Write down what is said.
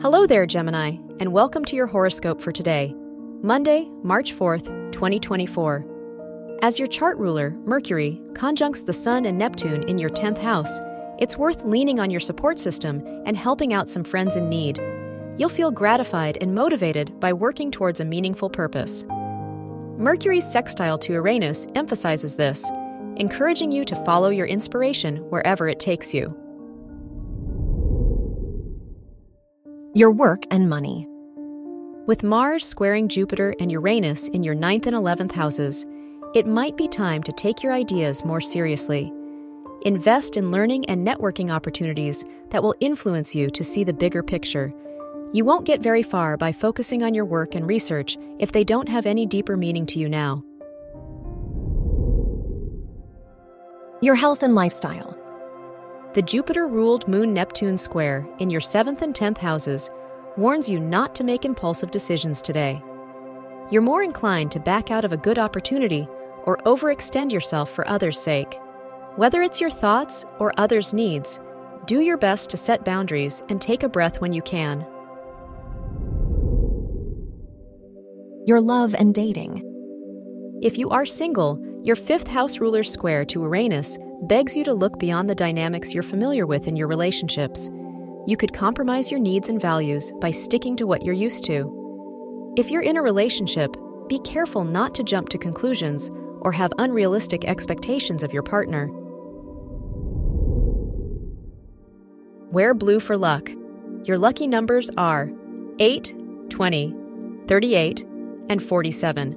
Hello there, Gemini, and welcome to your horoscope for today, Monday, March 4th, 2024. As your chart ruler, Mercury, conjuncts the Sun and Neptune in your 10th house, it's worth leaning on your support system and helping out some friends in need. You'll feel gratified and motivated by working towards a meaningful purpose. Mercury's sextile to Uranus emphasizes this, encouraging you to follow your inspiration wherever it takes you. Your work and money. With Mars squaring Jupiter and Uranus in your 9th and 11th houses, it might be time to take your ideas more seriously. Invest in learning and networking opportunities that will influence you to see the bigger picture. You won't get very far by focusing on your work and research if they don't have any deeper meaning to you now. Your health and lifestyle. The Jupiter-ruled Moon-Neptune square in your 7th and 10th houses warns you not to make impulsive decisions today. You're more inclined to back out of a good opportunity or overextend yourself for others' sake. Whether it's your thoughts or others' needs, do your best to set boundaries and take a breath when you can. Your love and dating. If you are single, your 5th house ruler's square to Uranus begs you to look beyond the dynamics you're familiar with in your relationships. You could compromise your needs and values by sticking to what you're used to. If you're in a relationship, be careful not to jump to conclusions or have unrealistic expectations of your partner. Wear blue for luck. Your lucky numbers are 8, 20, 38, and 47.